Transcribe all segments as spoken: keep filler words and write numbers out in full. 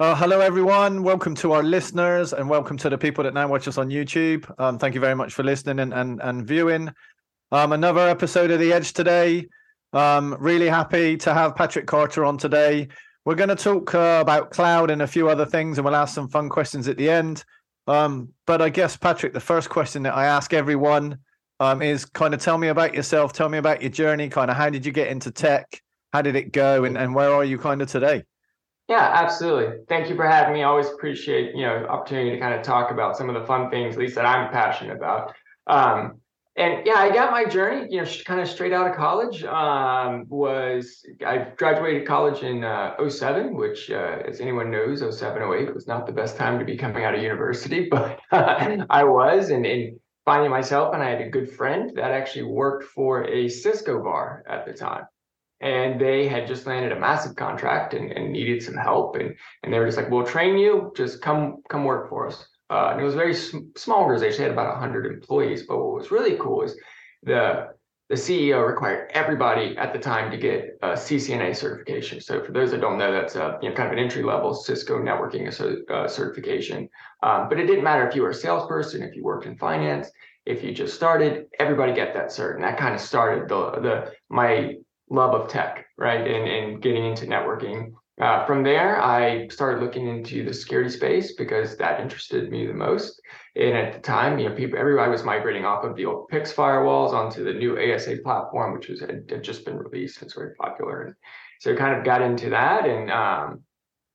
Uh, hello, everyone. Welcome to our listeners and welcome to the people that now watch us on YouTube. Um, thank you very much for listening and, and, and viewing. Um, another episode of The Edge today. Um, really happy to have Patrick Carter on today. We're going to talk uh, about cloud and a few other things, and we'll ask some fun questions at the end. Um, but I guess, Patrick, the first question that I ask everyone um, is kind of tell me about yourself. Tell me about your journey. Kind of how did you get into tech? How did it go? And, and where are you kind of today? Yeah, absolutely. Thank you for having me. I always appreciate, you know, the opportunity to kind of talk about some of the fun things, at least that I'm passionate about. Um, and yeah, I got my journey, you know, kind of straight out of college. Um, was I graduated college in uh, oh seven, which, uh, as anyone knows, oh seven, oh eight was not the best time to be coming out of university, but uh, I was and, and finding myself. And I had a good friend that actually worked for a Cisco bar at the time. And they had just landed a massive contract and, and needed some help. And, and they were just like, we'll train you, just come come work for us. Uh, and it was a very sm small organization. They had about one hundred employees. But what was really cool is the, the C E O required everybody at the time to get a C C N A certification. So for those that don't know, that's a, you know, kind of an entry-level Cisco networking uh, certification. Um, but it didn't matter if you were a salesperson, if you worked in finance, if you just started, everybody got that cert. And that kind of started the the my... love of tech, right? And, and getting into networking. Uh, from there, I started looking into the security space because that interested me the most. And at the time, you know, people, everybody was migrating off of the old PIX firewalls onto the new A S A platform, which was, had, had just been released and was very popular. And so I kind of got into that and, um,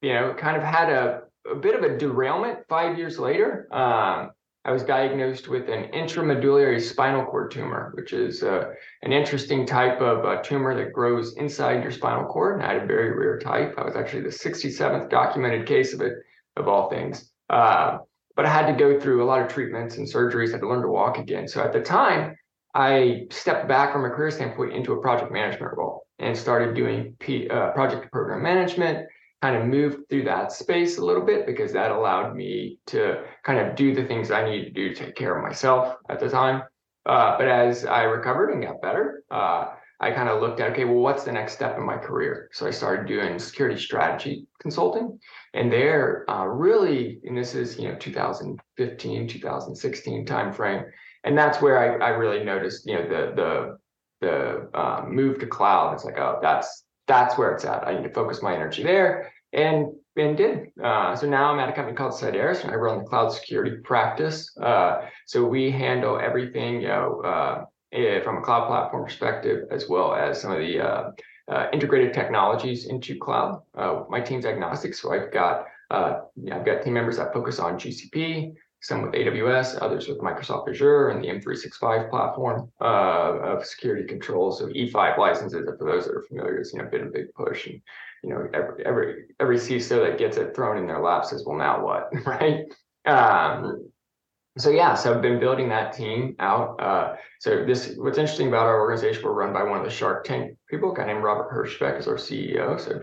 you know, kind of had a, a bit of a derailment five years later. Um, I was diagnosed with an intramedullary spinal cord tumor, which is uh, an interesting type of uh, tumor that grows inside your spinal cord. And I had a very rare type. I was actually the sixty-seventh documented case of it, of all things. Uh, but I had to go through a lot of treatments and surgeries. I had to learn to walk again. So at the time, I stepped back from a career standpoint into a project management role and started doing P, uh, project program management. Kind of moved through that space a little bit because that allowed me to kind of do the things I needed to do to take care of myself at the time. Uh, but as I recovered and got better, uh, I kind of looked at, okay, well, what's the next step in my career? So I started doing security strategy consulting. And there uh, really, and this is, you know, two thousand fifteen, two thousand sixteen timeframe. And that's where I, I really noticed, you know, the, the, the uh, move to cloud. It's like, oh, that's, that's where it's at. I need to focus my energy there. And, and did. Uh, so now I'm at a company called Sideris, and I run the cloud security practice. Uh, so we handle everything, you know, uh, from a cloud platform perspective, as well as some of the uh, uh, integrated technologies into cloud. Uh, my team's agnostic, so I've got uh, I've got team members that focus on G C P, some with A W S, others with Microsoft Azure and the M three sixty-five platform uh, of security controls. So E five licenses, for those that are familiar, it's, you know, been a big push. And, you know, every every every C I S O that gets it thrown in their lap says, well, now what, right? Um, so yeah, so I've been building that team out. Uh, so this, what's interesting about our organization, we're run by one of the Shark Tank people, a guy named Robert Hirschbeck is our C E O. So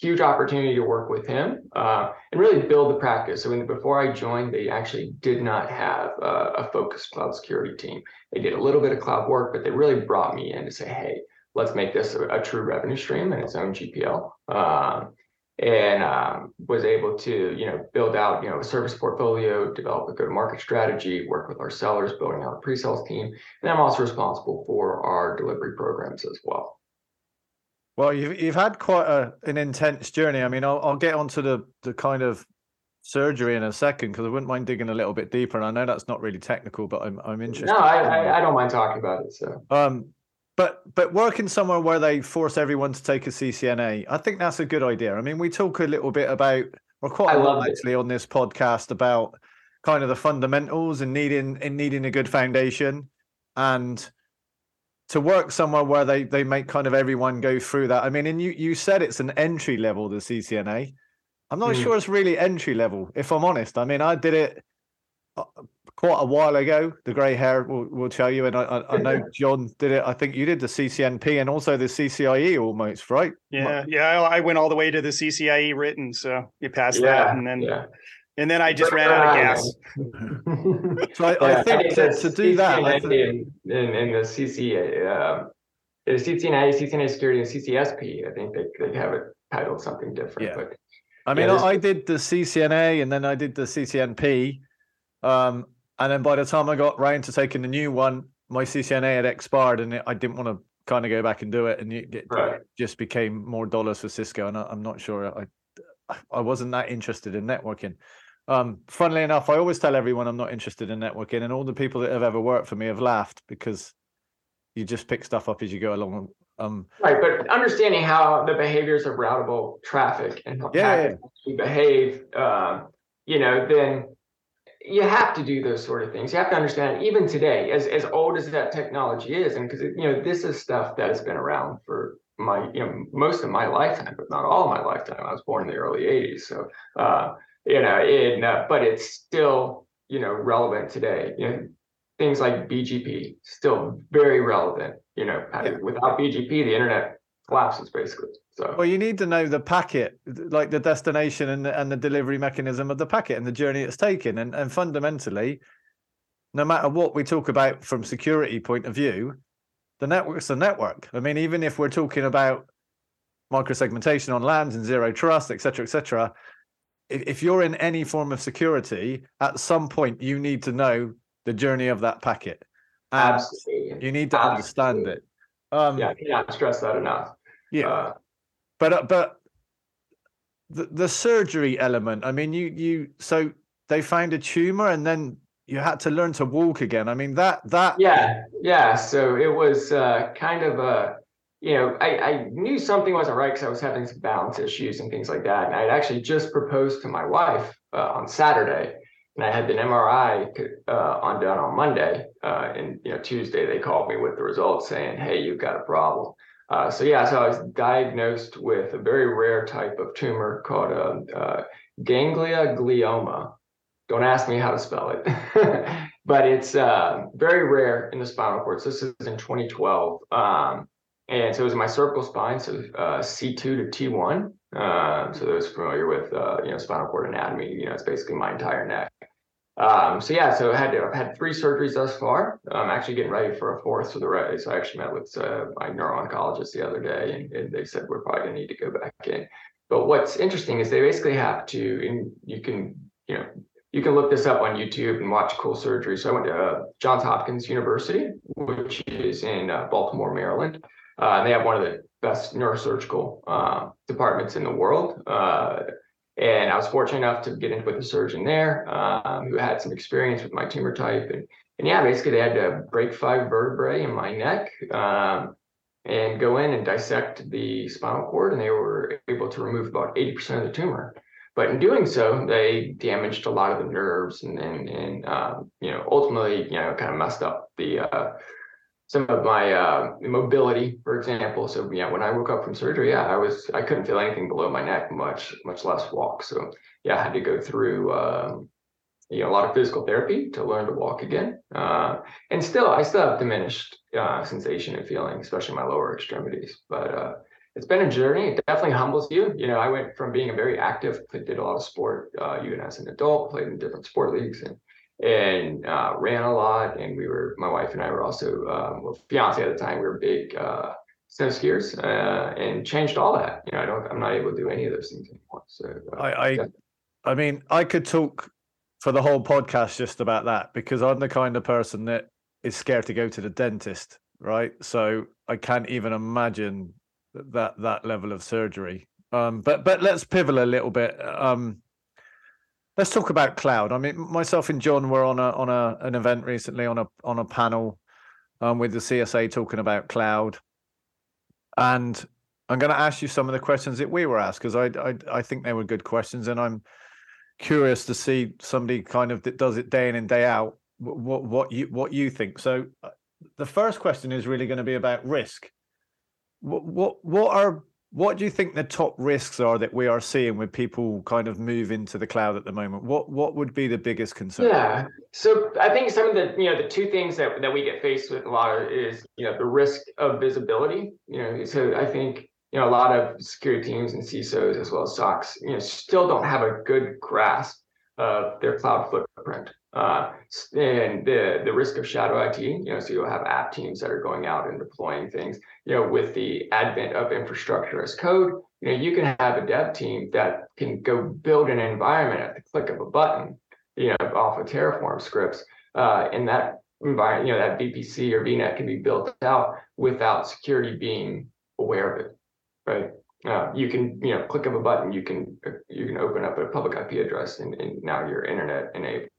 huge opportunity to work with him uh, and really build the practice. So when, before I joined, they actually did not have uh, a focused cloud security team. They did a little bit of cloud work, but they really brought me in to say, hey, let's make this a, a true revenue stream and its own G P L. Um, and um, was able to, you know, build out, you know, a service portfolio, develop a go-to-market strategy, work with our sellers, building out a pre-sales team. And I'm also responsible for our delivery programs as well. Well, you've, you've had quite a, an intense journey. I mean, I'll, I'll get onto the, the kind of surgery in a second because I wouldn't mind digging a little bit deeper. And I know that's not really technical, but I'm, I'm interested. No, I, I, I don't mind talking about it. So, um, but but working somewhere where they force everyone to take a C C N A, I think that's a good idea. I mean, we talk a little bit about, or quite a lot actually it. on this podcast about kind of the fundamentals and needing and needing a good foundation. And to work somewhere where they, they make kind of everyone go through that. I mean, and you, you said it's an entry level, the C C N A. I'm not mm. sure it's really entry level, if I'm honest. I mean, I did it quite a while ago. The grey hair will, will tell you. And I, I know John did it. I think you did the C C N P and also the C C I E almost, right? Yeah, My, yeah. I went all the way to the C C I E written. So you passed yeah, that and then... Yeah. And then I just ran out of gas. So I, yeah, I think that to do C C N A that, I think... in, in, in the C C A, uh, the C C N A, C C N A security, and C C S P, I think they, they have it titled something different. Yeah. But I mean, yeah, I did the C C N A and then I did the C C N P. Um, and then by the time I got round to taking the new one, my C C N A had expired and it, I didn't want to kind of go back and do it. And it, it right. just became more dollars for Cisco. And I, I'm not sure. I I wasn't that interested in networking. Um, funnily enough, I always tell everyone I'm not interested in networking. And all the people that have ever worked for me have laughed because you just pick stuff up as you go along. Um, right, but understanding how the behaviors of routable traffic and how yeah, traffic yeah. behave, uh, you know, then you have to do those sort of things. You have to understand, even today, as, as old as that technology is, and because, you know, this is stuff that has been around for my, you know, most of my lifetime, but not all of my lifetime. I was born in the early eighties. So, uh, you know, it, uh, but it's still, you know, relevant today. You know, things like B G P, still very relevant. You know, without B G P, the internet collapses basically. So, well, you need to know the packet, like the destination and the, and the delivery mechanism of the packet and the journey it's taken. And, and fundamentally, no matter what we talk about from security point of view, the network's a network. I mean, even if we're talking about microsegmentation on LANs and zero trust, et cetera, et cetera, if, if you're in any form of security, at some point you need to know the journey of that packet. And Absolutely. You need to Absolutely. understand it. Um, yeah, I cannot stress that enough. Yeah, uh, but uh, but the the surgery element. I mean, you you so they found a tumor and then you had to learn to walk again. I mean that that. Yeah, yeah. So it was uh, kind of a you know I, I knew something wasn't right because I was having some balance issues and things like that. And I'd actually just proposed to my wife uh, on Saturday. And I had an M R I uh, on done on Monday, uh, and you know Tuesday they called me with the results saying, "Hey, you've got a problem." Uh, so yeah, so I was diagnosed with a very rare type of tumor called a uh, uh, ganglia glioma. Don't ask me how to spell it, but it's uh, very rare in the spinal cord. So this is in twenty twelve, um, and so it was in my cervical spine, so uh, C two to T one. Um, so those familiar with uh, you know spinal cord anatomy, you know it's basically my entire neck. Um, so yeah, so I had to, I've had three surgeries thus far. I'm actually getting ready for a fourth. So the right, so I actually met with uh, my neuro-oncologist the other day, and, and they said we're probably gonna need to go back in. But what's interesting is they basically have to, and you can you know you can look this up on YouTube and watch cool surgery. So I went to uh, Johns Hopkins University, which is in uh, Baltimore, Maryland. Uh, and they have one of the best neurosurgical uh, departments in the world. Uh, and I was fortunate enough to get in with a surgeon there um, who had some experience with my tumor type. And, and yeah, basically they had to break five vertebrae in my neck um, and go in and dissect the spinal cord. And they were able to remove about eighty percent of the tumor. But in doing so, they damaged a lot of the nerves and, and, and uh, you know, ultimately, you know, kind of messed up the uh, some of my uh, mobility, for example. So yeah, when I woke up from surgery, yeah, I was I couldn't feel anything below my neck, much much less walk. So yeah, I had to go through um, you know a lot of physical therapy to learn to walk again. Uh, and still, I still have diminished uh, sensation and feeling, especially my lower extremities. But uh, it's been a journey. It definitely humbles you. You know, I went from being a very active, did a lot of sport uh, even as an adult, played in different sport leagues and. and uh ran a lot, and we were my wife and I were also um well fiance at the time, we were big uh snow skiers uh and changed all that. you know I don't I'm not able to do any of those things anymore. So uh, I I, yeah. I mean I could talk for the whole podcast just about that, because I'm the kind of person that is scared to go to the dentist, right? So I can't even imagine that that level of surgery. um but but let's pivot a little bit. um Let's talk about cloud. I mean, myself and John were on a on a an event recently on a on a panel um, with the C S A talking about cloud, and I'm going to ask you some of the questions that we were asked, because I, I I think they were good questions, and I'm curious to see somebody kind of that does it day in and day out what what you what you think. So the first question is really going to be about risk. What what what are What do you think the top risks are that we are seeing with people kind of move into the cloud at the moment? What what would be the biggest concern? Yeah, so I think some of the, you know, the two things that, that we get faced with a lot of is, you know, the risk of visibility. You know, so I think, you know, a lot of security teams and C I S Os as well as S O Cs, you know, still don't have a good grasp of their cloud footprint. Uh, and the, the risk of shadow I T, you know, so you'll have app teams that are going out and deploying things, you know, with the advent of infrastructure as code, You know, you can have a dev team that can go build an environment at the click of a button, you know, off of Terraform scripts, uh, and that environment, you know, that V P C or VNet can be built out without security being aware of it, right? Uh, you can, you know, click of a button, you can you can open up a public I P address, and, and now you're internet enabled.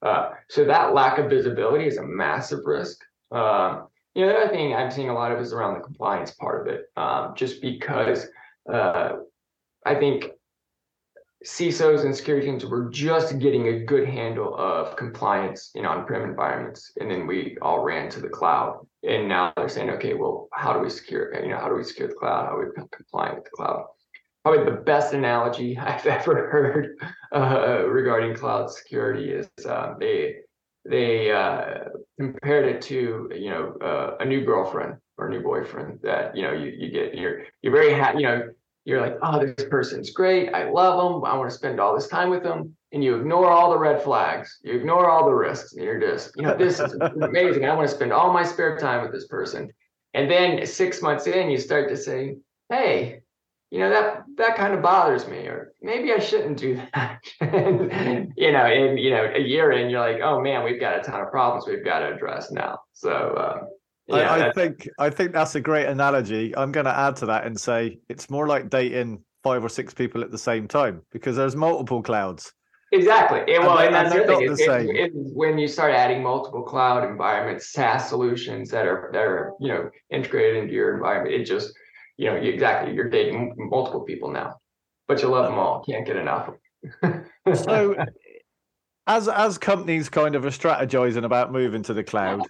Uh, so that lack of visibility is a massive risk. Uh, you know, the other thing I'm seeing a lot of is around the compliance part of it, um, just because uh, I think C I S Os and security teams were just getting a good handle of compliance in on-prem environments, and then we all ran to the cloud. And now they're saying, okay, well, how do we secure, you know, how do we secure the cloud? How do we comply with the cloud? Probably the best analogy I've ever heard uh, regarding cloud security is uh, they they uh, compared it to, you know, uh, a new girlfriend or a new boyfriend that, you know, you you get, you're you're very happy, you know. You're like, oh, this person's great. I love them. I want to spend all this time with them. And you ignore all the red flags. You ignore all the risks. And you're just, you know, this is amazing. I want to spend all my spare time with this person. And then six months in, you start to say, hey, you know, that that kind of bothers me, or maybe I shouldn't do that. and, you know, and, you know, a year in, you're like, oh, man, we've got a ton of problems we've got to address now. So, uh, Yeah, I, I think I think that's a great analogy. I'm going to add to that and say it's more like dating five or six people at the same time, because there's multiple clouds. Exactly. And, well, and, and that's and the thing. The it, it, it, when you start adding multiple cloud environments, SaaS solutions that are that are you know integrated into your environment, it just you know exactly you're dating multiple people now, but you love them all. Can't get enough of them. So, as as companies kind of are strategizing about moving to the cloud. Yeah.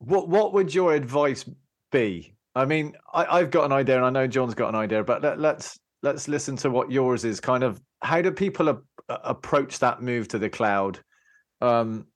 What what would your advice be? I mean, I, I've got an idea, and I know John's got an idea, but let, let's let's listen to what yours is. Kind of, how do people a, approach that move to the cloud? Um,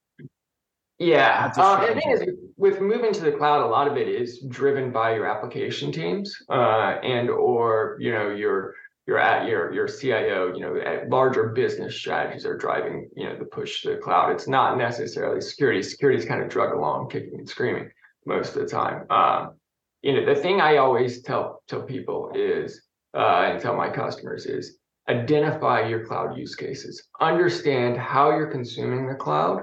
yeah, um, the thing is, with moving to the cloud, a lot of it is driven by your application teams, uh, and or you know your your at your your C I O. You know, at larger business strategies are driving you know the push to the cloud. It's not necessarily security. Security is kind of drug along, kicking and screaming most of the time. Um, you know, the thing I always tell tell people is, uh, and tell my customers is, identify your cloud use cases. Understand how you're consuming the cloud.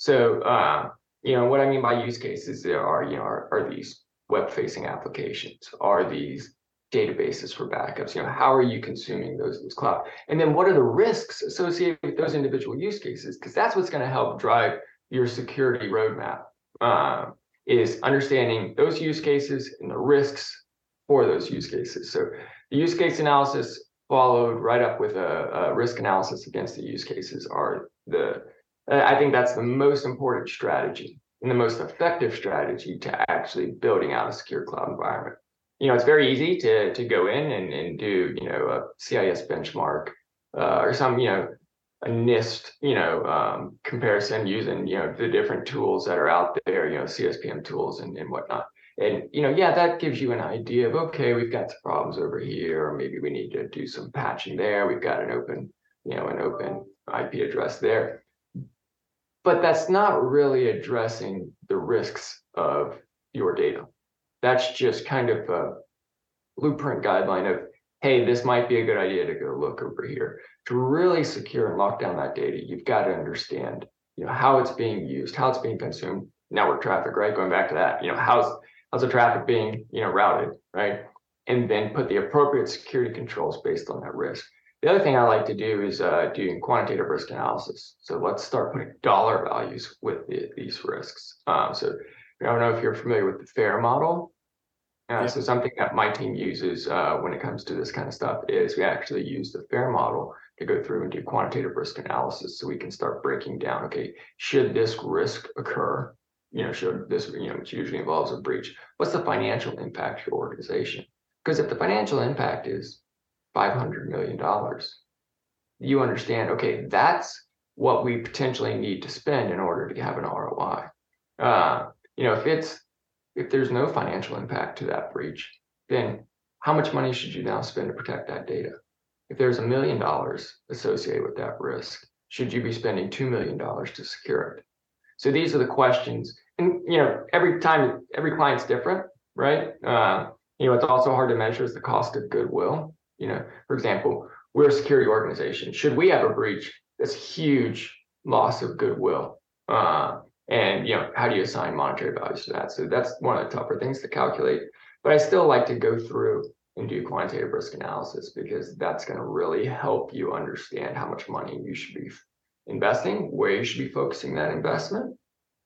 So, uh, you know, what I mean by use cases are you know are, are these web-facing applications? Are these databases for backups? You know, how are you consuming those those cloud? And then what are the risks associated with those individual use cases? Because that's what's going to help drive your security roadmap, uh, is understanding those use cases and the risks for those use cases. So the use case analysis followed right up with a, a risk analysis against the use cases are the, I think that's the most important strategy and the most effective strategy to actually building out a secure cloud environment. You know, it's very easy to to go in and, and do, you know, a C I S benchmark uh, or some, you know, a NIST, you know, um, comparison using, you know, the different tools that are out there, you know, C S P M tools and, and whatnot. And, you know, yeah, that gives you an idea of, okay, we've got some problems over here, or maybe we need to do some patching there. We've got an open, you know, an open I P address there. But that's not really addressing the risks of your data. That's just kind of a blueprint guideline of, hey, this might be a good idea to go look over here. To really secure and lock down that data, you've got to understand, you know, how it's being used, how it's being consumed. Network traffic, right? Going back to that, you know, how's how's the traffic being, you know, routed, right? And then put the appropriate security controls based on that risk. The other thing I like to do is uh, doing quantitative risk analysis. So let's start putting dollar values with the, these risks. Um, so. I don't know if you're familiar with the FAIR model. Uh, yeah. So something that my team uses uh, when it comes to this kind of stuff is we actually use the FAIR model to go through and do quantitative risk analysis, so we can start breaking down, okay, should this risk occur? You know, should this, you know, which usually involves a breach, what's the financial impact to your organization? Because if the financial impact is five hundred million dollars, you understand, okay, that's what we potentially need to spend in order to have an R O I. Uh, You know, if it's if there's no financial impact to that breach, then how much money should you now spend to protect that data? If there's a million dollars associated with that risk, should you be spending two million dollars to secure it? So these are the questions, and you know, every time every client's different, right? Uh, You know, it's also hard to measure is the cost of goodwill. You know, for example, we're a security organization. Should we have a breach, that's huge loss of goodwill. Uh, and, you know, how do you assign monetary values to that? So that's one of the tougher things to calculate. But I still like to go through and do quantitative risk analysis, because that's going to really help you understand how much money you should be investing, where you should be focusing that investment,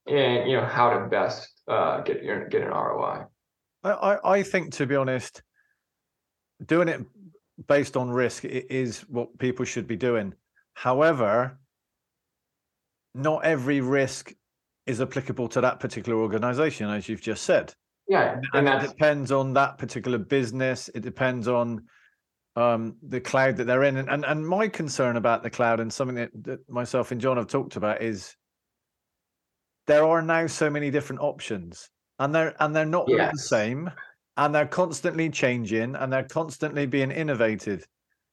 and, you know, how to best uh, get your, get an R O I. I, I think, to be honest, doing it based on risk is what people should be doing. However, not every risk is applicable to that particular organization, as you've just said. Yeah, and, and it depends on that particular business. It depends on um, the cloud that they're in. And, and and my concern about the cloud, and something that, that myself and John have talked about, is there are now so many different options, and they're and they're not yes. all the same, and they're constantly changing, and they're constantly being innovated.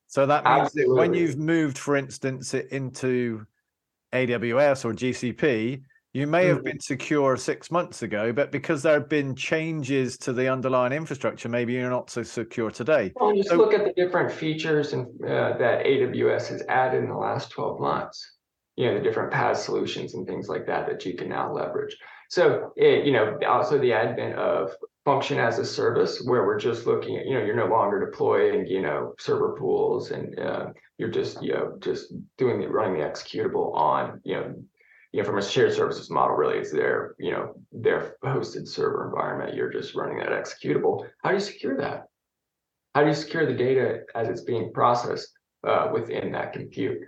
So that means Absolutely. that when you've moved, for instance, into A W S or G C P, you may have been secure six months ago, but because there have been changes to the underlying infrastructure, maybe you're not so secure today. Well, just so, look at the different features and uh, that A W S has added in the last twelve months. You know, the different PaaS solutions and things like that that you can now leverage. So, it, you know, also the advent of function as a service, where we're just looking at, you know, you're no longer deploying, you know, server pools, and uh, you're just, you know, just doing the running the executable on, you know. You know, from a shared services model, really, it's their, you know, their hosted server environment. You're just running that executable. How do you secure that? How do you secure the data as it's being processed uh, within that compute?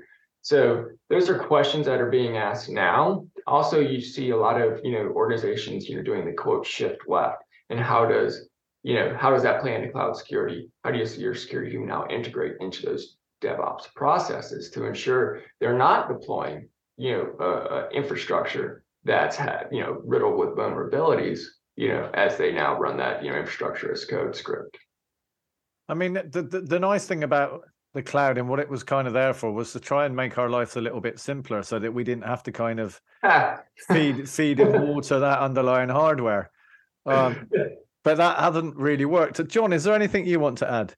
So those are questions that are being asked now. Also, you see a lot of, you know, organizations, you know, doing the quote shift left. And how does, you know, how does that play into cloud security? How do you see your security now integrate into those DevOps processes to ensure they're not deploying, you know, uh, infrastructure that's had, you know, riddled with vulnerabilities, you know, as they now run that, you know, infrastructure as code script. I mean, the, the the nice thing about the cloud and what it was kind of there for was to try and make our lives a little bit simpler, so that we didn't have to kind of feed feed and water that underlying hardware. Um, but that hasn't really worked. John, is there anything you want to add?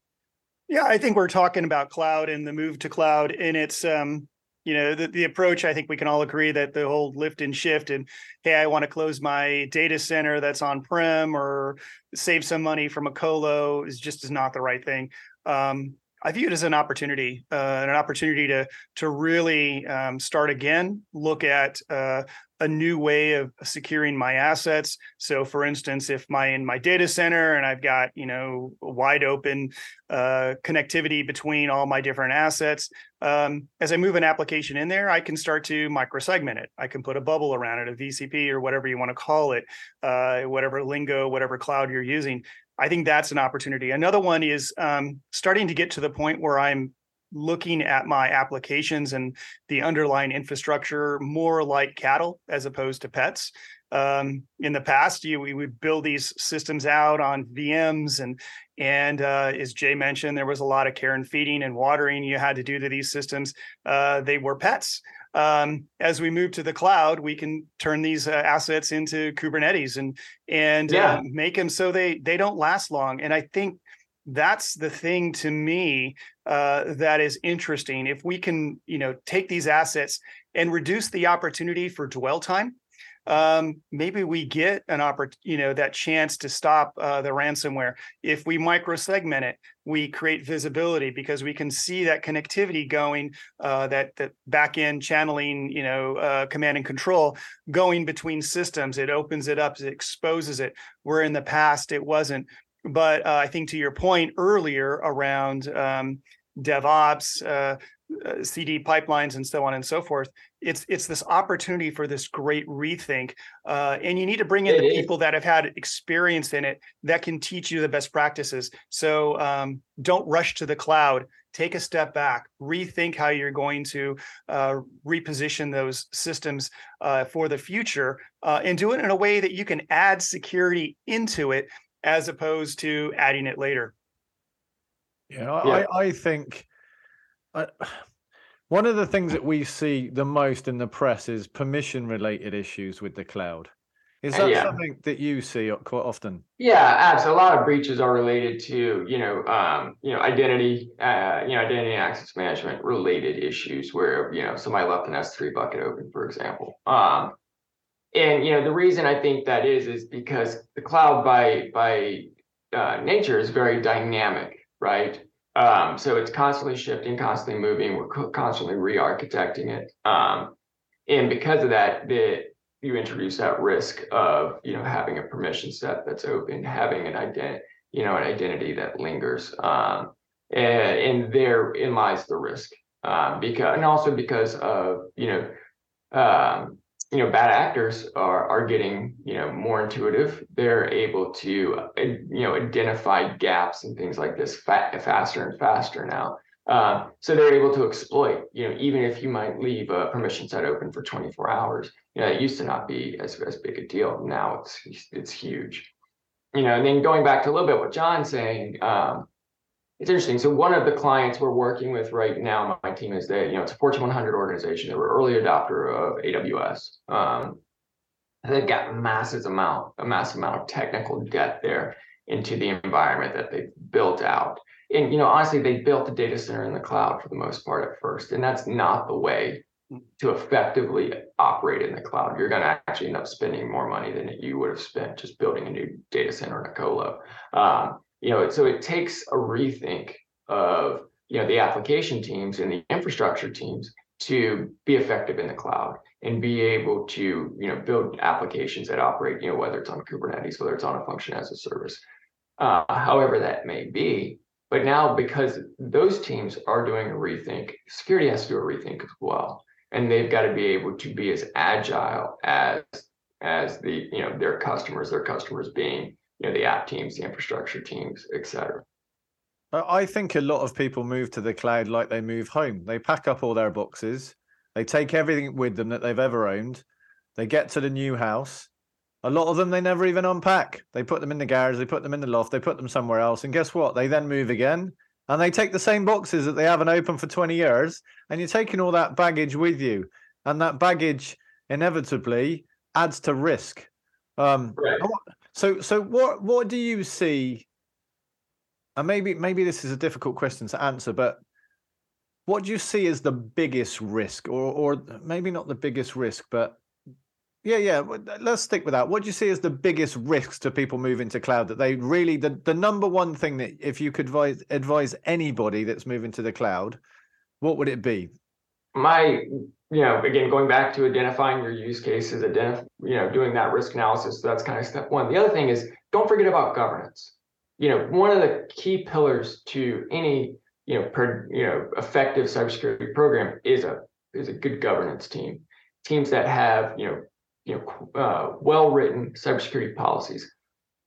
Yeah, I think we're talking about cloud and the move to cloud, and it's, um, you know, the, the approach, I think we can all agree that the whole lift and shift and, hey, I want to close my data center that's on-prem or save some money from a colo is just is not the right thing. Um, I view it as an opportunity, uh, an opportunity to to really um, start again, look at uh, a new way of securing my assets. So, for instance, if my in my data center and I've got, you know, wide open uh, connectivity between all my different assets, um, as I move an application in there, I can start to microsegment it. I can put a bubble around it, a V C P or whatever you want to call it, uh, whatever lingo, whatever cloud you're using. I think that's an opportunity. Another one is um, starting to get to the point where I'm looking at my applications and the underlying infrastructure more like cattle as opposed to pets. Um, in the past, you, we would build these systems out on V Ms, and and uh, as Jay mentioned, there was a lot of care and feeding and watering you had to do to these systems. Uh, they were pets. Um, as we move to the cloud, we can turn these uh, assets into Kubernetes and and yeah. uh, make them so they they don't last long. And I think that's the thing to me uh, that is interesting. If we can, you know, take these assets and reduce the opportunity for dwell time, um, maybe we get an oppor- you know, that chance to stop uh, the ransomware. If we microsegment it, we create visibility because we can see that connectivity going, uh, that that back end channeling, you know, uh, command and control going between systems. It opens it up, it exposes it. Where in the past it wasn't. But uh, I think to your point earlier around um, DevOps, uh, uh, C D pipelines, and so on and so forth, it's it's this opportunity for this great rethink. Uh, and you need to bring in it the is. people that have had experience in it that can teach you the best practices. So um, don't rush to the cloud. Take a step back, rethink how you're going to uh, reposition those systems uh, for the future, uh, and do it in a way that you can add security into it, as opposed to adding it later. Yeah, I, yeah. I, I think I, one of the things that we see the most in the press is permission-related issues with the cloud. Is that yeah. something that you see quite often? Yeah, absolutely. A lot of breaches are related to, you know, um, you know, identity, uh, you know, identity and access management related issues where, you know, somebody left an S three bucket open, for example. Um, and, you know, the reason I think that is, is because the cloud by, by uh, nature is very dynamic, right? Um, so it's constantly shifting, constantly moving. We're co- constantly re-architecting it. Um, and because of that, the you introduce that risk of, you know, having a permission set that's open, having an identity, you know, an identity that lingers. Um, and, and therein lies the risk. Um, because, and also because of, you know, um, you know, bad actors are, are getting, you know, more intuitive. They're able to, you know, identify gaps and things like this fa- faster and faster now. Um, so they're able to exploit, you know, even if you might leave a permission set open for twenty-four hours, you know, it used to not be as, as big a deal. Now it's, it's huge, you know, and then going back to a little bit what John's saying, um, it's interesting. So one of the clients we're working with right now, my team is that, you know, it's a Fortune one hundred organization. They were early adopter of A W S. Um, they've got massive amount, a massive amount of technical debt there into the environment that they've built out. And, you know, honestly, they built the data center in the cloud for the most part at first, and that's not the way to effectively operate in the cloud. You're going to actually end up spending more money than you would have spent just building a new data center in a colo. Um, you know, so it takes a rethink of, you know, the application teams and the infrastructure teams to be effective in the cloud and be able to, you know, build applications that operate, you know, whether it's on Kubernetes, whether it's on a function as a service, uh, however that may be. But now, because those teams are doing a rethink, security has to do a rethink as well, and they've got to be able to be as agile as as the you know their customers, their customers being you know the app teams, the infrastructure teams, et cetera. I think a lot of people move to the cloud like they move home. They pack up all their boxes, they take everything with them that they've ever owned, they get to the new house. A lot of them, they never even unpack. They put them in the garage, they put them in the loft, they put them somewhere else. And guess what? They then move again and they take the same boxes that they haven't opened for twenty years. And you're taking all that baggage with you. And that baggage inevitably adds to risk. Um, right. So so what what do you see? And maybe maybe this is a difficult question to answer, but what do you see as the biggest risk? Or or maybe not the biggest risk, but Yeah, yeah. Let's stick with that. What do you see as the biggest risks to people moving to cloud that they really, the, the number one thing that if you could advise, advise anybody that's moving to the cloud, what would it be? My, you know, again, going back to identifying your use cases, identify, you know, doing that risk analysis. So that's kind of step one. The other thing is don't forget about governance. You know, one of the key pillars to any, you know, per, you know, effective cybersecurity program is a, is a good governance team, teams that have, you know, you know, uh, well-written cybersecurity policies,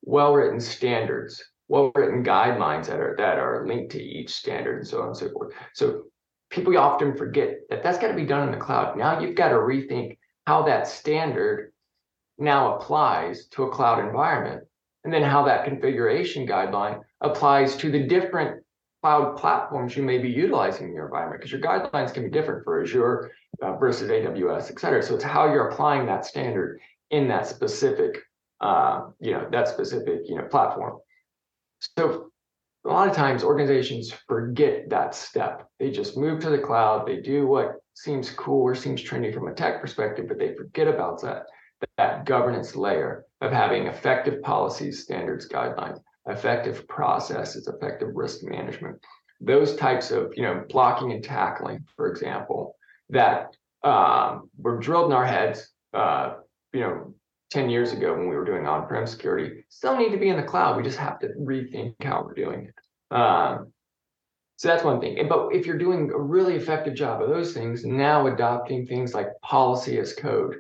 well-written standards, well-written guidelines that are that are linked to each standard, and so on and so forth. So people often forget that that's got to be done in the cloud. Now you've got to rethink how that standard now applies to a cloud environment, and then how that configuration guideline applies to the different cloud platforms you may be utilizing in your environment, because your guidelines can be different for Azure uh, versus A W S, et cetera. So it's how you're applying that standard in that specific, uh, you know, that specific, you know, platform. So a lot of times organizations forget that step. They just move to the cloud. They do what seems cool or seems trendy from a tech perspective, but they forget about that, that governance layer of having effective policies, standards, guidelines, effective processes, effective risk management, those types of, you know, blocking and tackling, for example, that um, were drilled in our heads, uh, you know, ten years ago when we were doing on-prem security, still need to be in the cloud. We just have to rethink how we're doing it. Um, so that's one thing. But if you're doing a really effective job of those things, now adopting things like policy as code,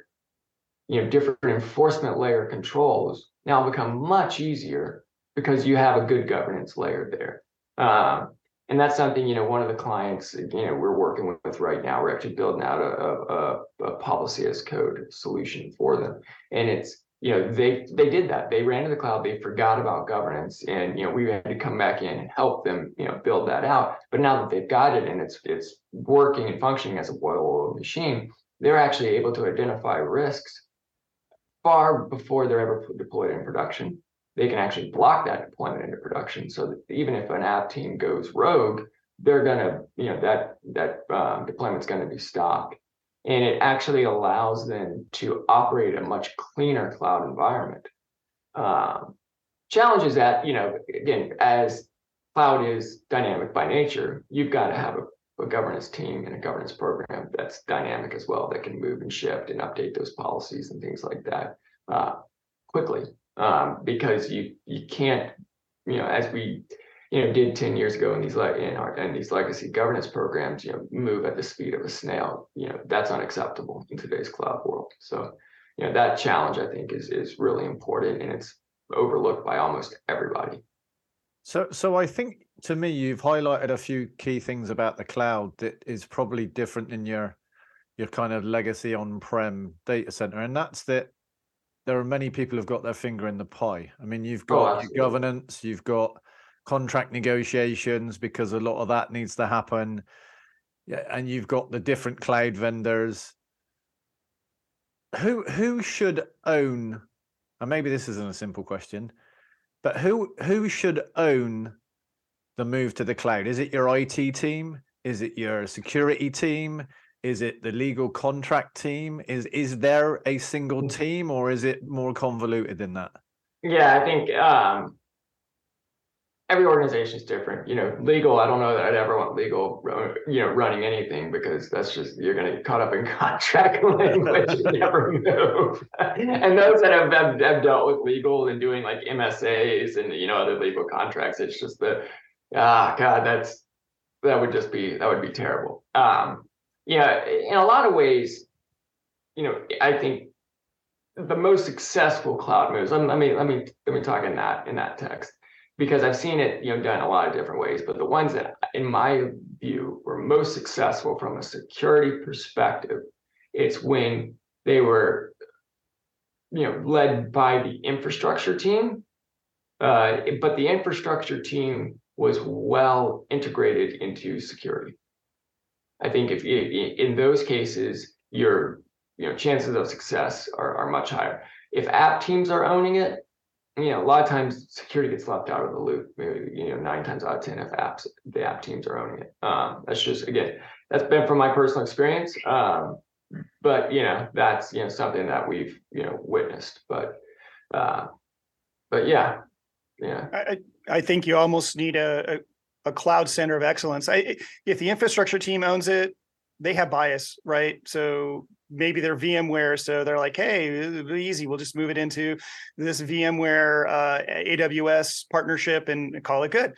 you know, different enforcement layer controls now become much easier because you have a good governance layer there. Um, and that's something, you know, one of the clients, you know, we're working with, with right now, we're actually building out a, a, a policy as code solution for them. And it's, you know, they they did that. They ran to the cloud, they forgot about governance, and, you know, we had to come back in and help them, you know, build that out. But now that they've got it and it's, it's working and functioning as a well-oiled machine, they're actually able to identify risks far before they're ever deployed in production. They can actually block that deployment into production, so that even if an app team goes rogue, they're gonna, you know, that that um, deployment's gonna be stopped. And it actually allows them to operate a much cleaner cloud environment. Um, challenge is that, you know, again, as cloud is dynamic by nature, you've got to have a, a governance team and a governance program that's dynamic as well, that can move and shift and update those policies and things like that uh, quickly, um, because you you can't, you know, as we you know did ten years ago in these like in our and these legacy governance programs, you know, move at the speed of a snail. You know, that's unacceptable in today's cloud world. So, you know, that challenge, I think, is is really important, and it's overlooked by almost everybody. So, so I think, to me, you've highlighted a few key things about the cloud that is probably different in your your kind of legacy on-prem data center, and that's that there are many people who've got their finger in the pie. I mean, you've got oh, governance, you've got contract negotiations, because a lot of that needs to happen. Yeah, and you've got the different cloud vendors. Who who should own, and maybe this isn't a simple question, but who who should own the move to the cloud? Is it your I T team? Is it your security team? Is it the legal contract team? Is is there a single team, or is it more convoluted than that? Yeah, I think um... every organization is different. You know, legal, I don't know that I'd ever want legal, you know, running anything, because that's just, you're going to get caught up in contract language and never move. And those that have, have, have dealt with legal and doing like M S As and, you know, other legal contracts, it's just the, ah, God, that's, that would just be, that would be terrible. Um, you know, in a lot of ways, you know, I think the most successful cloud moves, let me, let me, let me talk in that, in that text. Because I've seen it, you know, done a lot of different ways, but the ones that, in my view, were most successful from a security perspective, it's when they were, you know, led by the infrastructure team, uh, but the infrastructure team was well integrated into security. I think if in those cases, your, you know, chances of success are, are much higher. If app teams are owning it, you know, a lot of times security gets left out of the loop. Maybe, you know, nine times out of ten, if apps, the app teams are owning it. Um, that's just, again, that's been from my personal experience. Um, but, you know, that's, you know, something that we've, you know, witnessed. But, uh, but yeah, yeah. I, I think you almost need a, a, a cloud center of excellence. I, if the infrastructure team owns it, they have bias, right? So maybe they're VMware, so they're like, hey, it'll be easy, we'll just move it into this VMware uh, A W S partnership and call it good.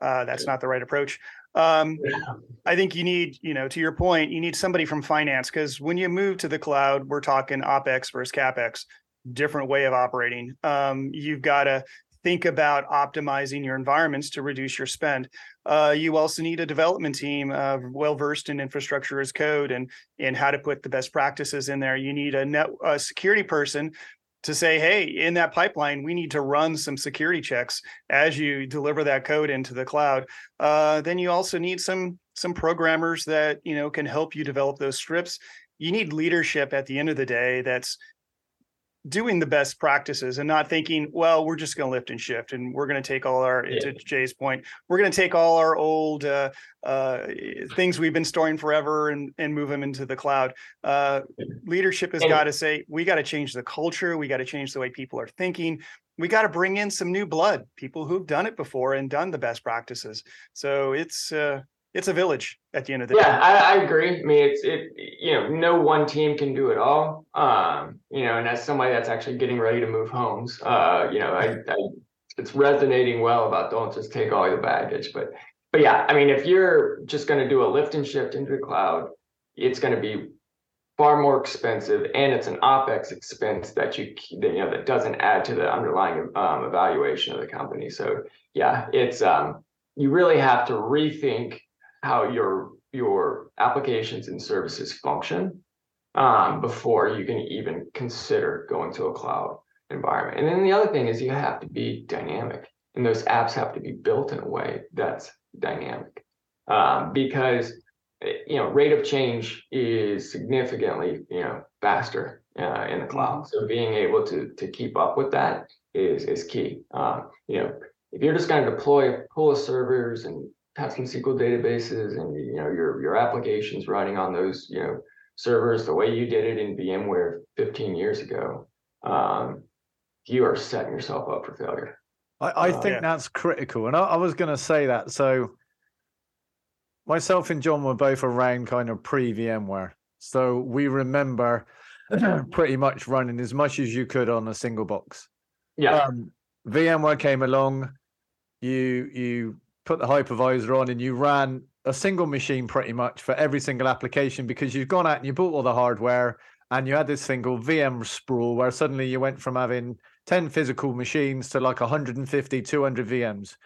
Uh, that's yeah. not the right approach. Um, yeah. I think you need, you know, to your point, you need somebody from finance, because when you move to the cloud, we're talking OpEx versus CapEx, different way of operating. Um, you've got to think about optimizing your environments to reduce your spend. Uh, you also need a development team uh, well-versed in infrastructure as code and, and how to put the best practices in there. You need a, net, a security person to say, hey, in that pipeline, we need to run some security checks as you deliver that code into the cloud. Uh, then you also need some, some programmers that, you know, can help you develop those scripts. You need leadership at the end of the day that's doing the best practices and not thinking, well, we're just going to lift and shift, and we're going to take all our, yeah. to Jay's point, we're going to take all our old uh, uh, things we've been storing forever and, and move them into the cloud. Uh, leadership has got to say, we got to change the culture. We got to change the way people are thinking. We got to bring in some new blood, people who've done it before and done the best practices. So it's, uh, it's a village at the end of the yeah, day. Yeah, I, I agree. I mean, it's, it, you know, no one team can do it all. Um, you know, and as somebody that's actually getting ready to move homes, uh, you know, I, I, it's resonating well about don't just take all your baggage, but, but yeah, I mean, if you're just going to do a lift and shift into the cloud, it's going to be far more expensive, and it's an OpEx expense that you, that, you know, that doesn't add to the underlying um, evaluation of the company. So yeah, it's, um, you really have to rethink how your your applications and services function um, before you can even consider going to a cloud environment. And then the other thing is you have to be dynamic, and those apps have to be built in a way that's dynamic, um, because, you know, rate of change is significantly, you know, faster uh, in the cloud. So being able to to keep up with that is is key. Uh, you know, if you're just going to deploy a pool of servers and have some S Q L databases and you know your your applications running on those you know servers the way you did it in VMware fifteen years ago, um, you are setting yourself up for failure. I, I think uh, yeah. that's critical, and I, I was going to say that. So myself and John were both around kind of pre-VMware, so we remember pretty much running as much as you could on a single box. Yeah. Um, VMware came along, you you put the hypervisor on, and you ran a single machine pretty much for every single application because you've gone out and you bought all the hardware, and you had this single V M sprawl where suddenly you went from having ten physical machines to like one hundred fifty, two hundred V Ms.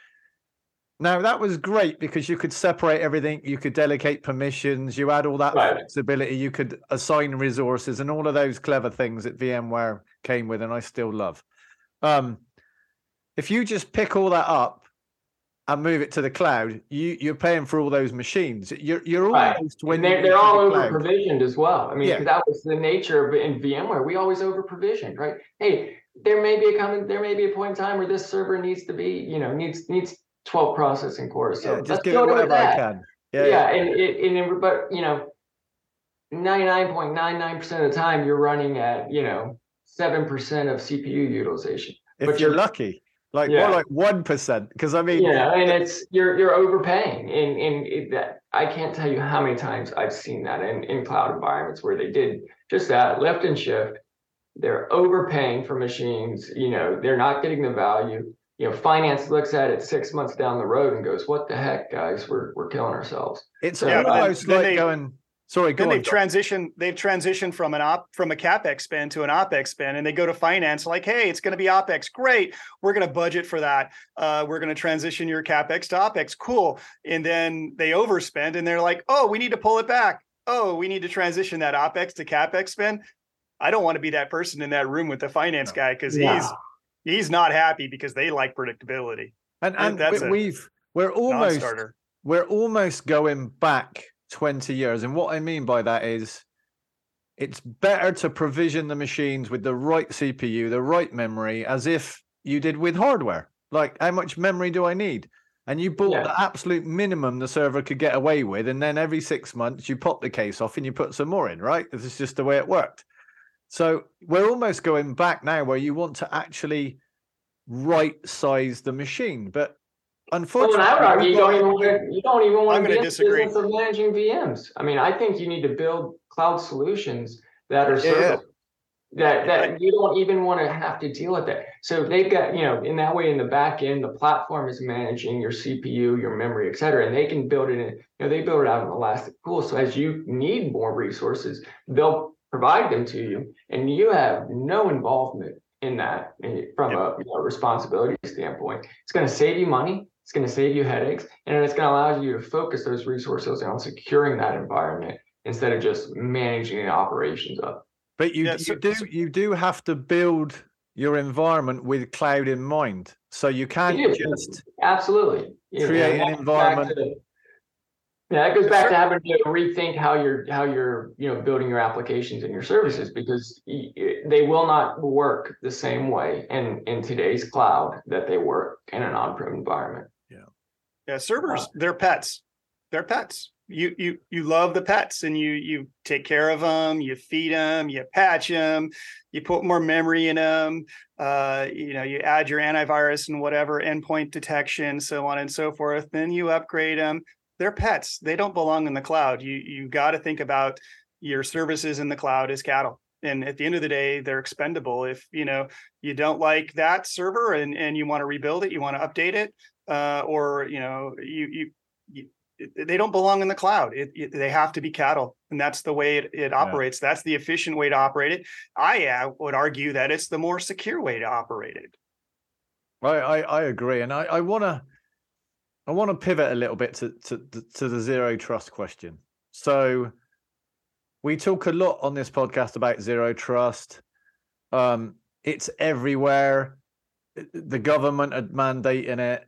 Now, that was great because you could separate everything. You could delegate permissions. You had all that right. flexibility. You could assign resources and all of those clever things that VMware came with, and I still love. Um, if you just pick all that up and move it to the cloud, you, you're paying for all those machines. You're, you're right. almost when they're, they're all the over-provisioned as well. I mean, yeah. that was the nature of in VMware. We always over-provisioned, right? Hey, there may be a coming, there may be a point in time where this server needs to be, you know, needs needs. twelve processing cores. So yeah, just give it whatever I can. Yeah, yeah, yeah. And, and, and but you know, ninety-nine point nine nine percent of the time you're running at you know seven percent of C P U utilization. If but you're, you're lucky, like yeah. more like one percent, because I mean, yeah, and it's you're you're overpaying, and and it, that I can't tell you how many times I've seen that in in cloud environments where they did just that lift and shift. They're overpaying for machines. You know, they're not getting the value. You know, finance looks at it six months down the road and goes, "What the heck, guys? We're we're killing ourselves." It's so, yeah, almost like they, going. Sorry, go on. They've transitioned. They've transitioned from an op from a CapEx spend to an OpEx spend, and they go to finance like, "Hey, it's going to be OpEx. Great, we're going to budget for that. Uh, we're going to transition your CapEx to OpEx. Cool." And then they overspend, and they're like, "Oh, we need to pull it back. Oh, we need to transition that OpEx to CapEx spend." I don't want to be that person in that room with the finance no. guy because yeah. he's. He's not happy because they like predictability. And, and that's we've we're almost we're almost going back twenty years. And what I mean by that is it's better to provision the machines with the right C P U, the right memory, as if you did with hardware. Like, how much memory do I need? And you bought yeah. the absolute minimum the server could get away with, and then every six months you pop the case off and you put some more in, right? This is just the way it worked. So we're almost going back now where you want to actually right-size the machine. But unfortunately, well, I would argue you, don't even want to, you don't even want to be in the business of managing V Ms. I mean, I think you need to build cloud solutions that are service, yeah. that, that you don't even want to have to deal with that. So they've got, you know, in that way, in the back end, the platform is managing your C P U, your memory, et cetera, and they can build it in, you know, they build it out in Elastic Pool. So as you need more resources, they'll provide them to you, and you have no involvement in that from yep. a you know, responsibility standpoint. It's going to save you money, it's going to save you headaches, and it's going to allow you to focus those resources on securing that environment instead of just managing the operations of. But you, yeah, you so, do you do have to build your environment with cloud in mind, so you can't you just absolutely create yeah, an environment. Yeah, that goes back to having to rethink how you're how you're you know building your applications and your services, because they will not work the same way in, in today's cloud that they work in an on-prem environment. Yeah, yeah, servers, wow. they're pets, they're pets. You you you love the pets, and you you take care of them, you feed them, you patch them, you put more memory in them. Uh, you know, you add your antivirus and whatever endpoint detection, so on and so forth. Then you upgrade them. They're pets. They don't belong in the cloud. You you got to think about your services in the cloud as cattle. And at the end of the day, they're expendable. If you know you don't like that server and, and you want to rebuild it, you want to update it, uh, or you know you, you you they don't belong in the cloud. It, it, they have to be cattle, and that's the way it, it operates. Yeah. That's the efficient way to operate it. I uh, would argue that it's the more secure way to operate it. I I, I agree, and I I want to. I want to pivot a little bit to, to, to the zero trust question. So we talk a lot on this podcast about zero trust. Um, it's everywhere. The government are mandating it.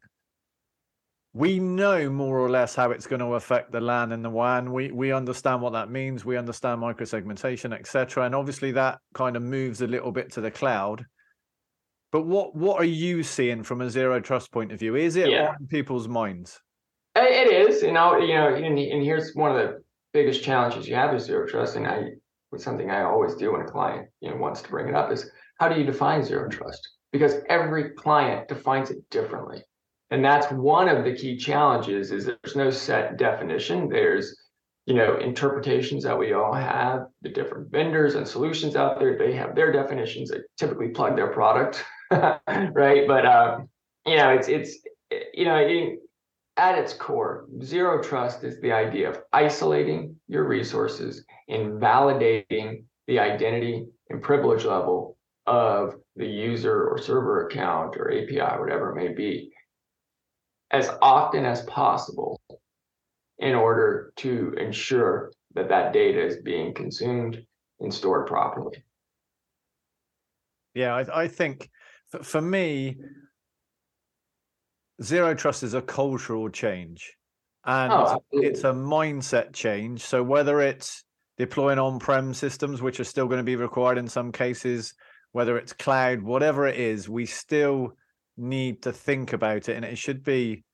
we know more or less how it's going to affect the LAN and the W A N. We we understand what that means. We understand microsegmentation, et cetera. And obviously that kind of moves a little bit to the cloud. But what, what are you seeing from a zero trust point of view? Is it yeah. on people's minds? It is, you know, you know, and, and here's one of the biggest challenges you have with zero trust. And I, with something I always do when a client, you know, wants to bring it up is, how do you define zero trust? Because every client defines it differently. And that's one of the key challenges, is there's no set definition. There's, you know, interpretations that we all have, the different vendors and solutions out there, they have their definitions that typically plug their product, right? But, um, you know, it's, it's, you know, it, at its core, zero trust is the idea of isolating your resources and validating the identity and privilege level of the user or server account or A P I, whatever it may be, as often as possible in order to ensure that that data is being consumed and stored properly. Yeah, I, I think for me, zero trust is a cultural change, and oh, it's a mindset change. So whether it's deploying on-prem systems, which are still going to be required in some cases, whether it's cloud, whatever it is, we still need to think about it. And it should be,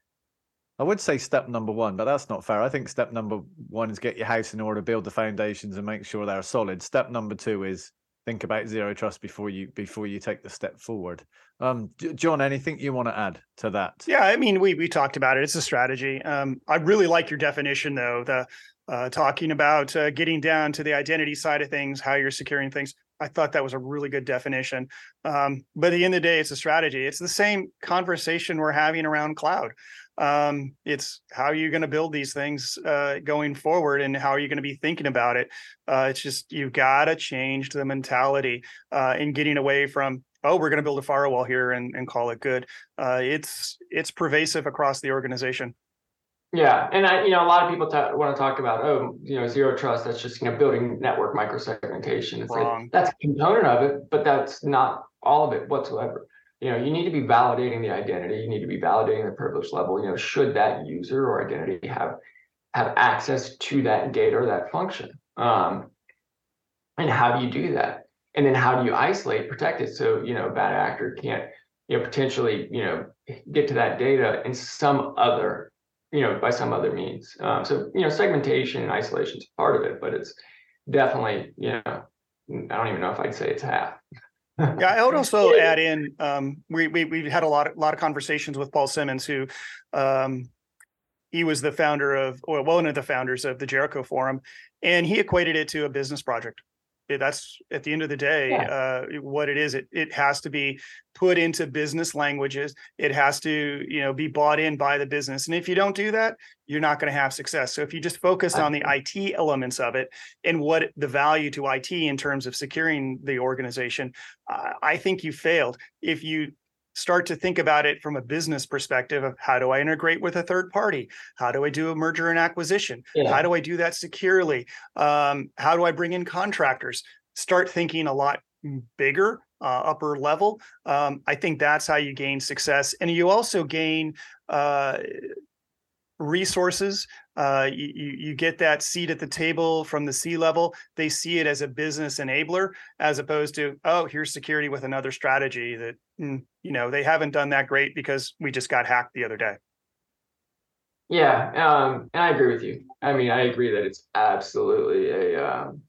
I would say step number one, but that's not fair. I think step number one is get your house in order, build the foundations and make sure they're solid. Step number two is think about zero trust before you before you take the step forward. Um, John, anything you want to add to that? Yeah, I mean, we we talked about it. It's a strategy. Um, I really like your definition, though, the uh, talking about uh, getting down to the identity side of things, how you're securing things. I thought that was a really good definition. Um, but at the end of the day, it's a strategy. It's the same conversation we're having around cloud. Um, it's how you're going to build these things uh, going forward, and how are you going to be thinking about it? Uh, it's just, you've got to change the mentality uh, in getting away from, oh, we're going to build a firewall here and, and call it good. Uh, it's it's pervasive across the organization. Yeah, and I, you know, a lot of people ta- want to talk about, oh, you know, zero trust, that's just, you know, building network microsegmentation. It's Wrong. Like, that's a component of it, but that's not all of it whatsoever. You know, you need to be validating the identity. You need to be validating the privilege level. You know, should that user or identity have have access to that data or that function? Um, and how do you do that? And then how do you isolate, protect it, so, you know, a bad actor can't, you know, potentially, you know, get to that data in some other, you know, by some other means. Um, so, you know, segmentation and isolation is part of it, but it's definitely, you know, I don't even know if I'd say it's half. Yeah, I would also add in, um, we, we, we've had a lot, of, lot of conversations with Paul Simmons, who um, he was the founder of, or well, one of the founders of the Jericho Forum, and he equated it to a business project. That's, at the end of the day, yeah. uh, what it is. It it has to be put into business languages. It has to, you know, be bought in by the business. And if you don't do that, you're not going to have success. So if you just focus on the I T elements of it and what the value to I T in terms of securing the organization, uh, I think you failed. If you start to think about it from a business perspective of, how do I integrate with a third party? How do I do a merger and acquisition? Yeah. How do I do that securely? Um, how do I bring in contractors? Start thinking a lot bigger, uh, upper level. Um, I think that's how you gain success. And you also gain uh, resources. Uh, you, you get that seat at the table from the C-level. They see it as a business enabler, as opposed to, oh, here's security with another strategy that, you know, they haven't done that great because we just got hacked the other day. Yeah, um, and I agree with you. I mean, I agree that it's absolutely a, um,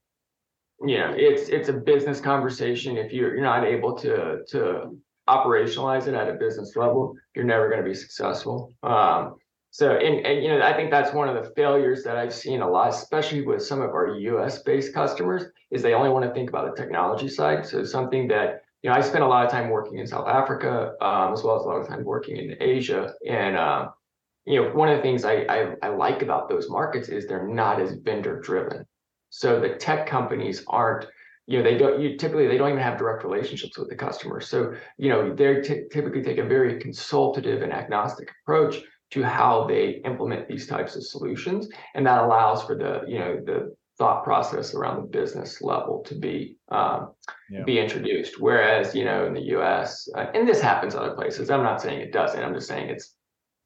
you know, it's it's a business conversation. If you're you're not able to to operationalize it at a business level, you're never going to be successful. Um, So, and, and, you know, I think that's one of the failures that I've seen a lot, especially with some of our U S-based customers, is they only want to think about the technology side. So something that, you know, I spent a lot of time working in South Africa, um, as well as a lot of time working in Asia. And, uh, you know, one of the things I, I, I like about those markets is they're not as vendor-driven. So the tech companies aren't, you know, they don't, you typically, they don't even have direct relationships with the customers. So, you know, they t- typically take a very consultative and agnostic approach to how they implement these types of solutions. And that allows for the, you know, the thought process around the business level to be um, yeah. be introduced. Whereas, you know, in the U S, uh, and this happens other places, I'm not saying it doesn't, I'm just saying it's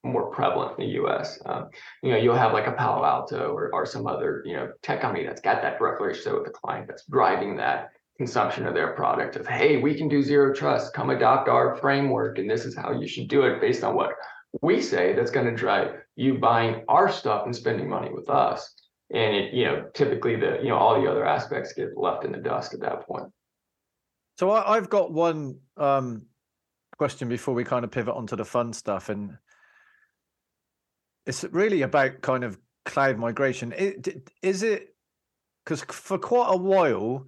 more prevalent in the U S. Um, you know, you'll have like a Palo Alto or, or some other, you know, tech company that's got that direct relationship with the client that's driving that consumption of their product of, hey, we can do zero trust, come adopt our framework, and this is how you should do it based on what we say. That's going to drive you buying our stuff and spending money with us. And it, you know, typically the, you know, all the other aspects get left in the dust at that point. So I, I've got one um, question before we kind of pivot onto the fun stuff, and it's really about kind of cloud migration. It, is it because for quite a while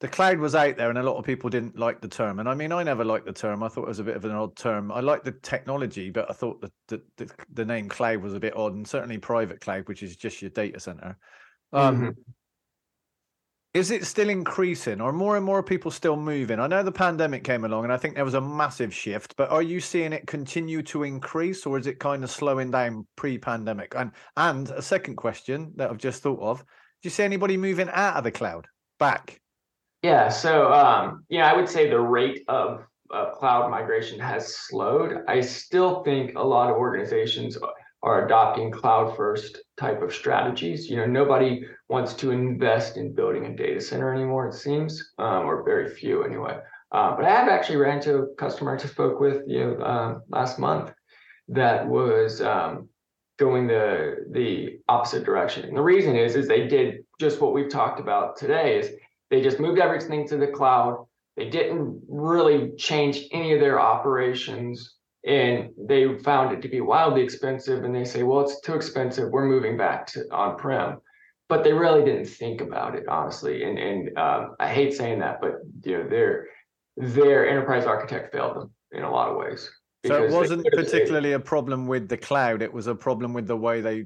the cloud was out there, and a lot of people didn't like the term. And I mean, I never liked the term. I thought it was a bit of an odd term. I liked the technology, but I thought that the, the, the name cloud was a bit odd, and certainly private cloud, which is just your data center. Um, mm-hmm. Is it still increasing? Are more and more people still moving? I know the pandemic came along, and I think there was a massive shift, but are you seeing it continue to increase, or is it kind of slowing down pre-pandemic? And, and a second question that I've just thought of, do you see anybody moving out of the cloud back? Yeah, so um, you know, I would say the rate of, of cloud migration has slowed. I still think a lot of organizations are adopting cloud-first type of strategies. You know, nobody wants to invest in building a data center anymore, it seems, um, or very few anyway. Uh, but I have actually ran into a customer I just spoke with you know, uh, last month that was um, going the the opposite direction. And the reason is is they did just what we've talked about today is. They just moved everything to the cloud. They didn't really change any of their operations, and they found it to be wildly expensive. And they say, well, it's too expensive. We're moving back to on-prem. But they really didn't think about it, honestly. And and um, I hate saying that, but you know, their their enterprise architect failed them in a lot of ways. So it wasn't particularly a problem with the cloud. It was a problem with the way they,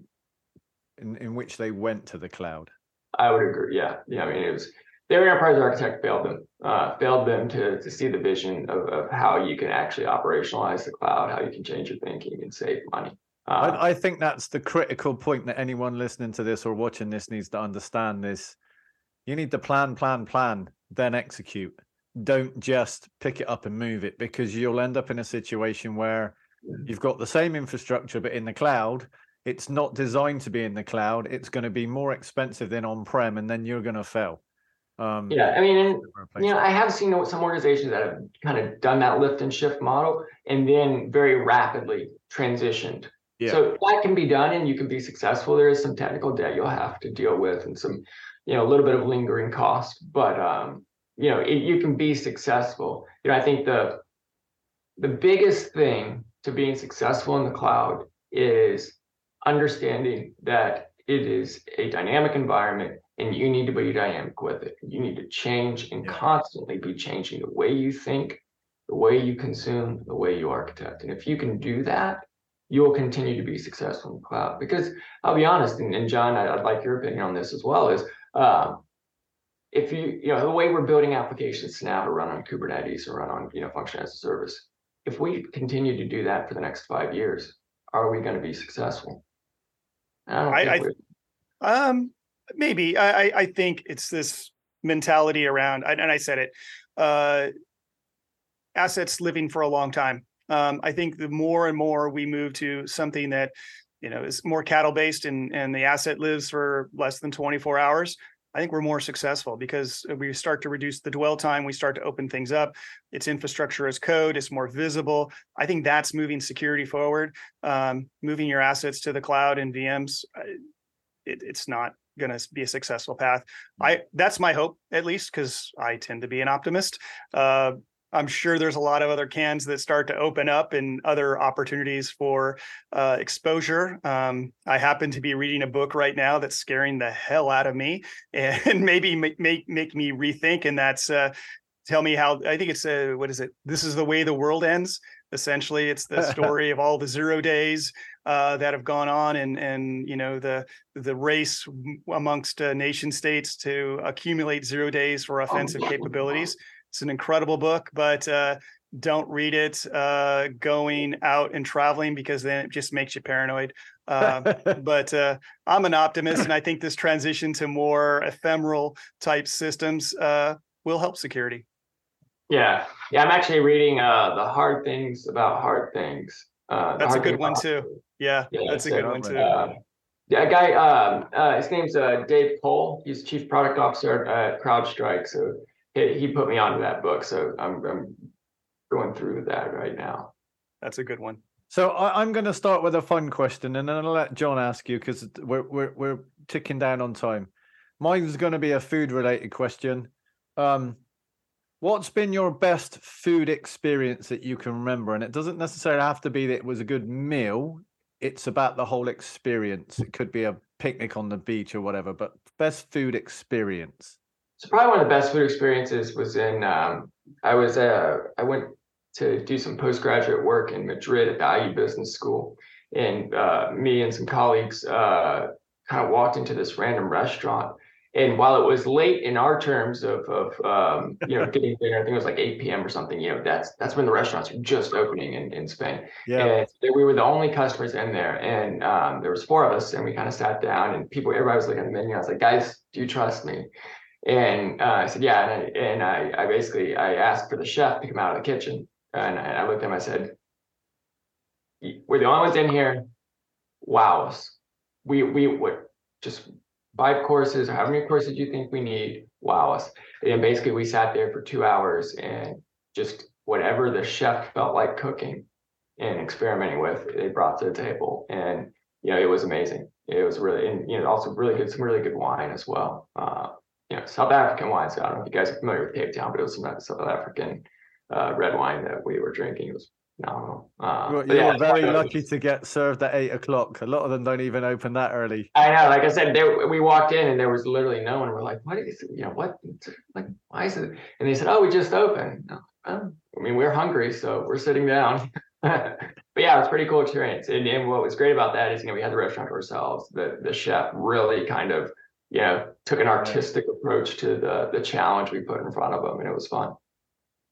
in, in which they went to the cloud. I would agree. Yeah. Yeah. I mean, it was. Their enterprise architect failed them, uh, failed them to, to see the vision of, of how you can actually operationalize the cloud, how you can change your thinking and save money. Um, I, I think that's the critical point that anyone listening to this or watching this needs to understand is you need to plan, plan, plan, then execute. Don't just pick it up and move it, because you'll end up in a situation where you've got the same infrastructure, but in the cloud. It's not designed to be in the cloud. It's going to be more expensive than on-prem, and then you're going to fail. Um, yeah, I mean, and, you know, I have seen some organizations that have kind of done that lift and shift model and then very rapidly transitioned. Yeah. So that can be done and you can be successful. There is some technical debt you'll have to deal with and some, you know, a little bit of lingering cost, but, um, you know, it, you can be successful. You know, I think the the biggest thing to being successful in the cloud is understanding that it is a dynamic environment. And you need to be dynamic with it. You need to change and yeah. constantly be changing the way you think, the way you consume, the way you architect. And if you can do that, you'll continue to be successful in the cloud. Because I'll be honest, and, and John, I, I'd like your opinion on this as well, is um, if you, you know, the way we're building applications now to run on Kubernetes or run on, you know, function as a service, if we continue to do that for the next five years, are we going to be successful? And I don't I, think I, we're... Um... Maybe. I, I think it's this mentality around, and I said it, uh, assets living for a long time. Um, I think the more and more we move to something that, you know, is more cattle based and, and the asset lives for less than twenty-four hours, I think we're more successful because we start to reduce the dwell time. We start to open things up. It's infrastructure as code. It's more visible. I think that's moving security forward, um, moving your assets to the cloud and V Ms. It, it's not going to be a successful path. I that's my hope, at least, because I tend to be an optimist. Uh, I'm sure there's a lot of other cans that start to open up and other opportunities for uh, exposure. Um, I happen to be reading a book right now that's scaring the hell out of me and maybe make, make, make me rethink. And that's uh, tell me how, I think it's, uh, what is it? This is the way the world ends. Essentially, it's the story of all the zero days uh, that have gone on, and and you know the the race amongst uh, nation states to accumulate zero days for offensive oh, yeah. capabilities. It's an incredible book, but uh, don't read it uh, going out and traveling, because then it just makes you paranoid. Uh, but uh, I'm an optimist, and I think this transition to more ephemeral type systems uh, will help security. Yeah, yeah. I'm actually reading uh, The Hard Things About Hard Things Uh, that's a good one too. Yeah, yeah that's so, a good one too. Uh, yeah, a guy, um, uh, his name's uh, Dave Cole. He's chief product officer at CrowdStrike. So he, he put me onto that book. So I'm, I'm going through that right now. That's a good one. So I, I'm going to start with a fun question, and then I'll let John ask you because we're, we're we're ticking down on time. Mine's going to be a food-related question. Um, what's been your best food experience that you can remember? And it doesn't necessarily have to be that it was a good meal. It's about the whole experience. It could be a picnic on the beach or whatever, but best food experience. So probably one of the best food experiences was in, um, I was, uh, I went to do some postgraduate work in Madrid at the I U Business School. And uh, me and some colleagues uh, kind of walked into this random restaurant. And while it was late in our terms of, of um, you know, getting dinner, I think it was like eight p.m. or something, you know, that's that's when the restaurants are just opening in, in Spain. Yeah. And we were the only customers in there. And um, there was four of us, and we kind of sat down, and people, everybody was looking at the menu. I was like, guys, do you trust me? And uh, I said, yeah. And I, and I, I basically, I asked for the chef to come out of the kitchen. And I looked at him, I said, we're the only ones in here. Wow. We, we would just five courses or how many courses do you think we need? Wow. And basically we sat there for two hours and just whatever the chef felt like cooking and experimenting with, they brought to the table. And, you know, it was amazing. It was really, and, you know, also really good, some really good wine as well. Uh, you know, South African wine. So I don't know if you guys are familiar with Cape Town, but it was some South African Uh, red wine that we were drinking. It was phenomenal. Uh, well, you're yeah, very was, lucky to get served at eight o'clock. A lot of them don't even open that early. I know. Like I said, they, we walked in and there was literally no one. We're like, what is it? You know, what? Like, why is it? And they said, oh, we just opened. Oh, I mean, we're hungry, so we're sitting down. But yeah, it was a pretty cool experience. And, and what was great about that is, you know, we had the restaurant to ourselves. The the chef really kind of, you know, took an artistic approach to the the challenge we put in front of them, and it was fun.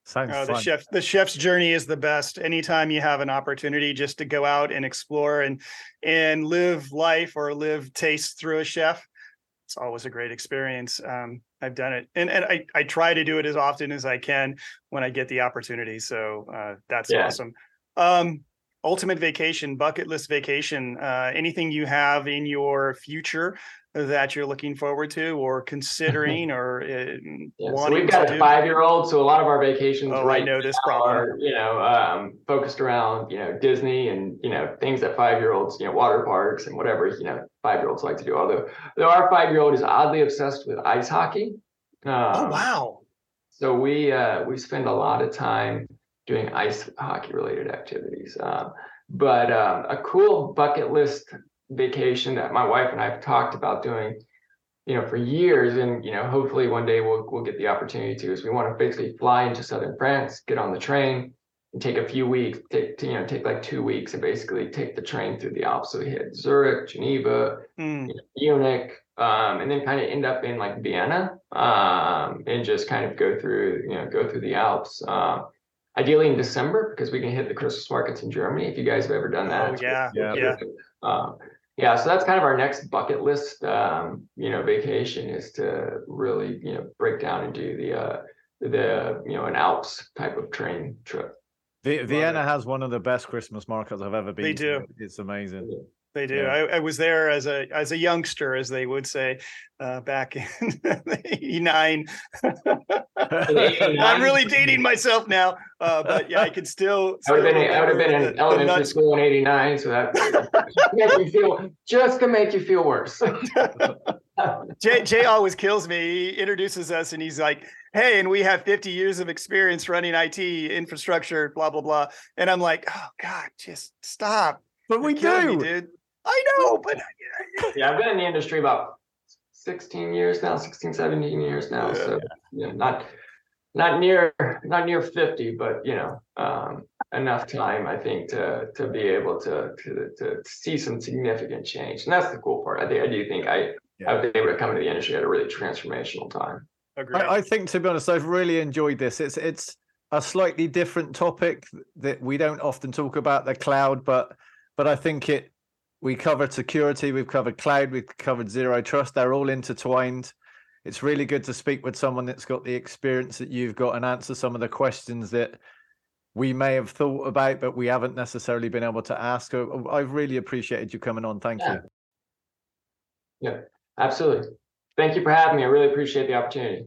Sounds oh, the fun. chef, the chef's journey is the best. Anytime you have an opportunity just to go out and explore and and live life or live taste through a chef, it's always a great experience. Um, I've done it, and and I I try to do it as often as I can when I get the opportunity. So uh, that's yeah. awesome. Um, ultimate vacation, bucket list vacation. Uh, anything you have in your future that you're looking forward to or considering or uh, yeah, wanting so we've got to a five-year-old, so a lot of our vacations oh, right now are, you know, um, focused around, you know, Disney and, you know, things that five-year-olds, you know, water parks and whatever, you know, five-year-olds like to do. Although, though our five-year-old is oddly obsessed with ice hockey. Um, oh, wow. So we uh, we spend a lot of time doing ice hockey-related activities. Um, but um, a cool bucket list vacation that my wife and I have talked about doing, you know, for years, and, you know, hopefully one day we'll we'll get the opportunity to, is we want to basically fly into southern France, get on the train, and take a few weeks, take you know, take like two weeks, and basically take the train through the Alps. So we hit Zurich, Geneva, mm. you know, Munich, um, and then kind of end up in like Vienna, um, and just kind of go through, you know, go through the Alps. Uh, ideally in December, because we can hit the Christmas markets in Germany. If you guys have ever done that, oh, yeah, really, yeah. Um, Yeah, so that's kind of our next bucket list, um, you know, vacation is to really, you know, break down and do the, uh, the you know, an Alps type of train trip. V- Vienna has one of the best Christmas markets I've ever been to. They do. To. It's amazing. They do. Yeah. I, I was there as a as a youngster, as they would say, uh, back in eighty-nine. I'm really dating myself now, uh, but yeah, I could still. I would have been, I would have been in elementary school in eighty-nine, so that makes me feel just to make you feel worse. Jay, Jay always kills me. He introduces us and he's like, hey, and we have fifty years of experience running I T infrastructure, blah, blah, blah. And I'm like, oh, God, just stop. But we do. Me, dude. I know, but. Yeah, I've been in the industry about sixteen years now, sixteen, seventeen years now. Yeah. So you know, not not near not near fifty, but, you know, um, enough time, I think, to to be able to, to to see some significant change. And that's the cool part. I think I do think I, yeah. I've been able to come into the industry at a really transformational time. Agreed. I, I think, to be honest, I've really enjoyed this. It's it's a slightly different topic that we don't often talk about, the cloud, but. But I think it, we covered security, we've covered cloud, we've covered zero trust. They're all intertwined. It's really good to speak with someone that's got the experience that you've got and answer some of the questions that we may have thought about, but we haven't necessarily been able to ask. I've really appreciated you coming on. Thank yeah. you. Yeah, absolutely. Thank you for having me. I really appreciate the opportunity.